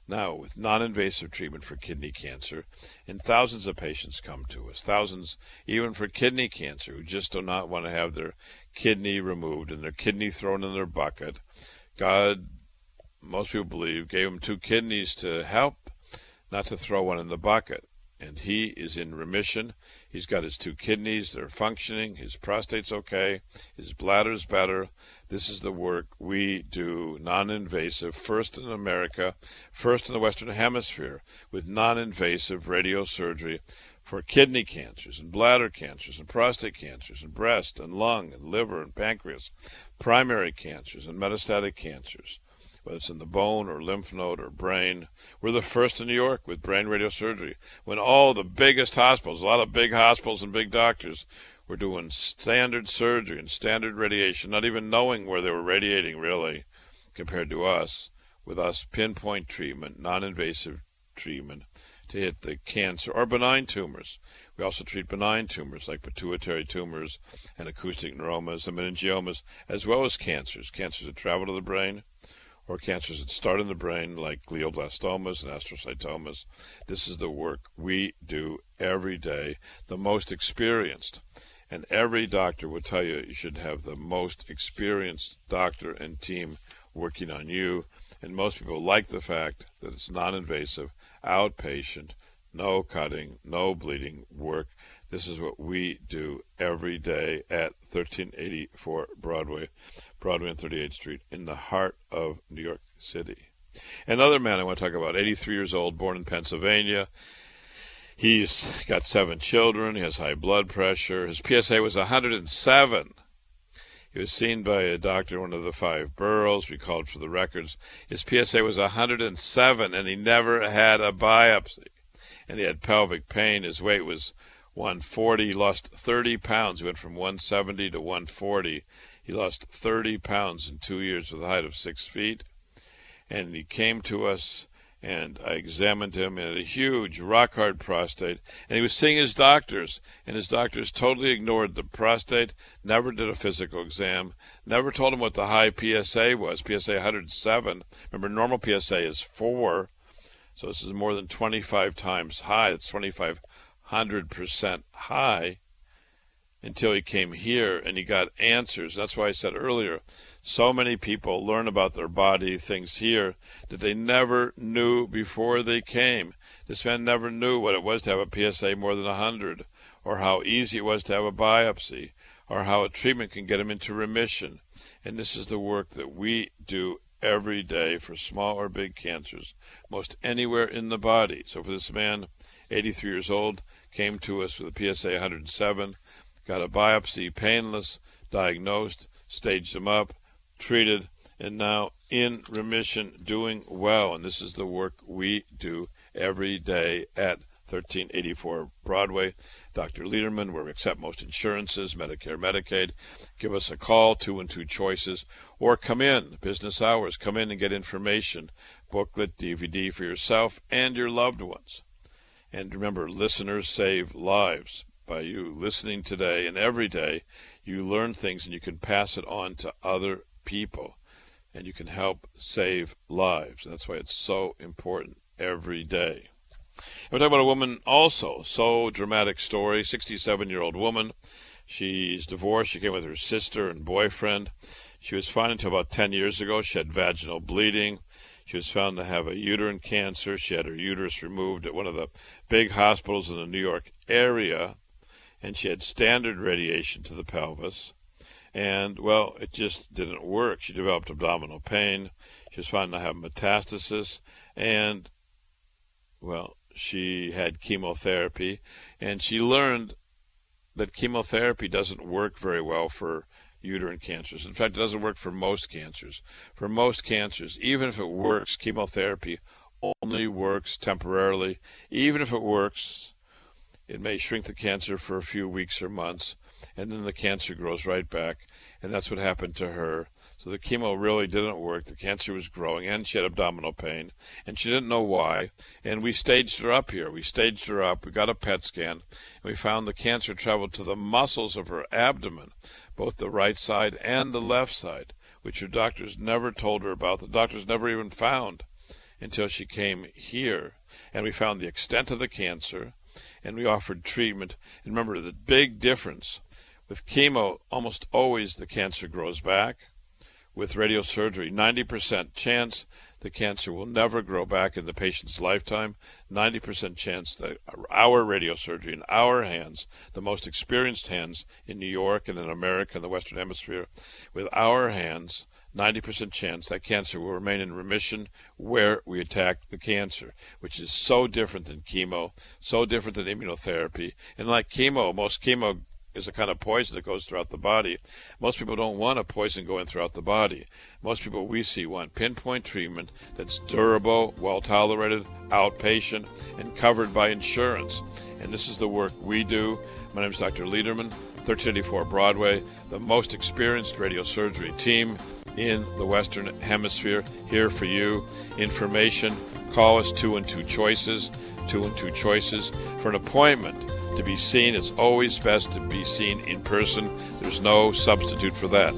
Now, with non-invasive treatment for kidney cancer, and thousands of patients come to us, thousands even for kidney cancer, who just do not want to have their kidney removed and their kidney thrown in their bucket. God, most people believe, gave him two kidneys to help, not to throw one in the bucket. And he is in remission. He's got his two kidneys. They're functioning. His prostate's okay. His bladder's better. This is the work we do, non-invasive, first in America, first in the Western Hemisphere, with non-invasive radiosurgery for kidney cancers and bladder cancers and prostate cancers and breast and lung and liver and pancreas, primary cancers and metastatic cancers, whether it's in the bone or lymph node or brain. We're the first in New York with brain radiosurgery, when all the biggest hospitals, a lot of big hospitals and big doctors, were doing standard surgery and standard radiation, not even knowing where they were radiating, really, compared to us. with us pinpoint treatment, non-invasive treatment to hit the cancer or benign tumors. We also treat benign tumors like pituitary tumors and acoustic neuromas and meningiomas, as well as cancers, cancers that travel to the brain or cancers that start in the brain like glioblastomas and astrocytomas. This is the work we do every day, the most experienced. And every doctor will tell you you should have the most experienced doctor and team working on you. And most people like the fact that it's non-invasive, outpatient, no cutting, no bleeding work. This is what we do every day at thirteen eighty-four Broadway, Broadway and thirty-eighth Street, in the heart of New York City. Another man I want to talk about, eighty-three years old, born in Pennsylvania. He's got seven children. He has high blood pressure. His P S A was one hundred seven. He was seen by a doctor in one of the five boroughs. We called for the records. His P S A was one hundred seven, and he never had a biopsy. And he had pelvic pain. His weight was one forty. He lost thirty pounds. He went from one seventy to one forty. He lost thirty pounds in two years with a height of six feet. And he came to us, and I examined him in a huge rock-hard prostate, and he was seeing his doctors, and his doctors totally ignored the prostate, never did a physical exam, never told him what the high P S A was, P S A one hundred seven. Remember, normal P S A is four, so this is more than twenty-five times high. That's twenty-five hundred percent high until he came here and he got answers. That's why I said earlier, so many people learn about their body, things here, that they never knew before they came. This man never knew what it was to have a P S A more than one hundred, or how easy it was to have a biopsy, or how a treatment can get him into remission. And this is the work that we do every day for small or big cancers, most anywhere in the body. So for this man, eighty-three years old, came to us with a P S A one hundred seven, got a biopsy, painless, diagnosed, staged him up, treated, and now in remission, doing well. And this is the work we do every day at thirteen eighty-four Broadway. Doctor Lederman, where we accept most insurances, Medicare, Medicaid. Give us a call, two one two Choices, or come in, business hours. Come in and get information, booklet, D V D for yourself and your loved ones. And remember, listeners save lives. By you listening today and every day, you learn things and you can pass it on to other people, and you can help save lives. And that's why it's so important every day. We're talking about a woman also, so dramatic story, sixty-seven-year-old woman. She's divorced. She came with her sister and boyfriend. She was fine until about ten years ago. She had vaginal bleeding. She was found to have a uterine cancer. She had her uterus removed at one of the big hospitals in the New York area. And she had standard radiation to the pelvis, and, well, it just didn't work. She developed abdominal pain. She was found to have metastasis, and, well, she had chemotherapy, and she learned that chemotherapy doesn't work very well for uterine cancers. In fact, it doesn't work for most cancers. For most cancers, even if it works, chemotherapy only works temporarily. Even if it works, it may shrink the cancer for a few weeks or months, and then the cancer grows right back, and that's what happened to her. So the chemo really didn't work. The cancer was growing, and she had abdominal pain, and she didn't know why, and we staged her up here. We staged her up. We got a P E T scan, and we found the cancer traveled to the muscles of her abdomen, both the right side and the left side, which her doctors never told her about. The doctors never even found until she came here, and we found the extent of the cancer, and we offered treatment. And remember, the big difference with chemo, almost always the cancer grows back. With radiosurgery, ninety percent chance the cancer will never grow back in the patient's lifetime. ninety percent chance that our radiosurgery in our hands, the most experienced hands in New York and in America and the Western Hemisphere, with our hands, ninety percent chance that cancer will remain in remission where we attack the cancer, which is so different than chemo, so different than immunotherapy. And like chemo, most chemo is a kind of poison that goes throughout the body. Most people don't want a poison going throughout the body. Most people we see want pinpoint treatment that's durable, well-tolerated, outpatient, and covered by insurance. And this is the work we do. My name is Doctor Lederman, thirteen eighty-four Broadway, the most experienced radiosurgery team. in the Western Hemisphere here for you. Information, call us two one two choices, two one two choices. For an appointment to be seen, it's always best to be seen in person. There's no substitute for that.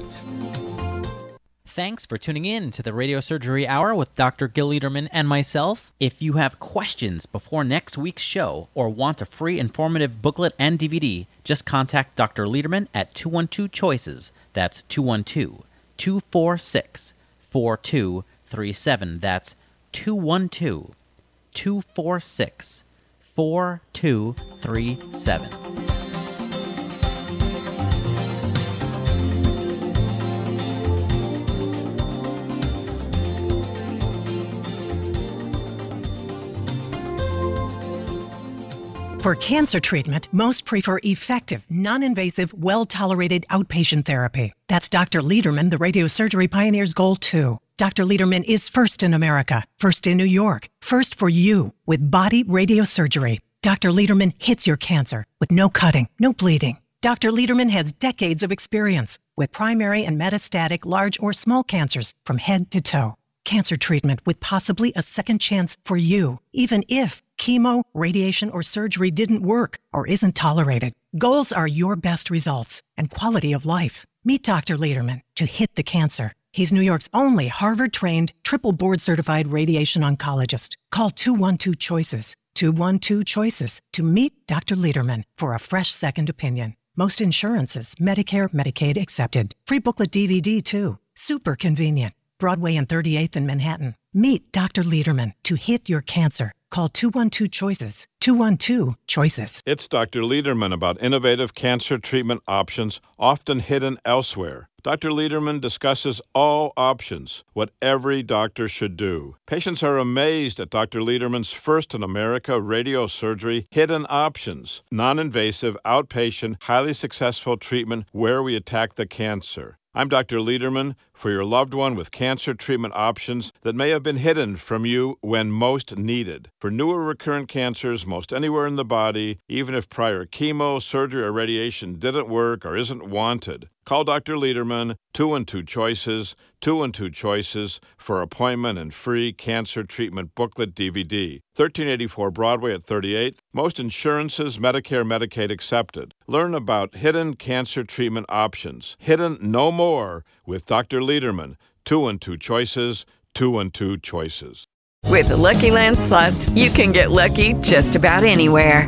Thanks for tuning in to the Radiosurgery Hour with Doctor Gil Lederman and myself. If you have questions before next week's show or want a free informative booklet and D V D, just contact Doctor Lederman at two one two choices. That's two one two, two four six, four two three seven. That's two one two, two four six, four two three seven. For cancer treatment, most prefer effective, non-invasive, well-tolerated outpatient therapy. That's Doctor Lederman, the radiosurgery pioneer's goal, too. Doctor Lederman is first in America, first in New York, first for you with body radiosurgery. Doctor Lederman hits your cancer with no cutting, no bleeding. Doctor Lederman has decades of experience with primary and metastatic large or small cancers from head to toe. Cancer treatment with possibly a second chance for you, even if chemo, radiation, or surgery didn't work or isn't tolerated. Goals are your best results and quality of life. Meet Doctor Lederman to hit the cancer. He's New York's only Harvard-trained, triple board-certified radiation oncologist. Call two one two choices, two one two choices, to meet Doctor Lederman for a fresh second opinion. Most insurances, Medicare, Medicaid accepted. Free booklet D V D, too. Super convenient. Broadway and thirty-eighth in Manhattan. Meet Doctor Lederman to hit your cancer. Call two one two choices, two one two choices. It's Doctor Lederman about innovative cancer treatment options often hidden elsewhere. Doctor Lederman discusses all options, what every doctor should do. Patients are amazed at Doctor Lederman's first in America radiosurgery hidden options, non-invasive, outpatient, highly successful treatment where we attack the cancer. I'm Doctor Lederman for your loved one with cancer treatment options that may have been hidden from you when most needed. For newer recurrent cancers, most anywhere in the body, even if prior chemo, surgery, or radiation didn't work or isn't wanted, call Doctor Lederman, two one two choices, two one two choices, for appointment and free cancer treatment booklet D V D. thirteen eighty-four Broadway at thirty-eighth. Most insurances, Medicare, Medicaid accepted. Learn about hidden cancer treatment options. Hidden no more with Doctor Lederman. two one two choices, two one two choices. With the Lucky Land Slots, you can get lucky just about anywhere.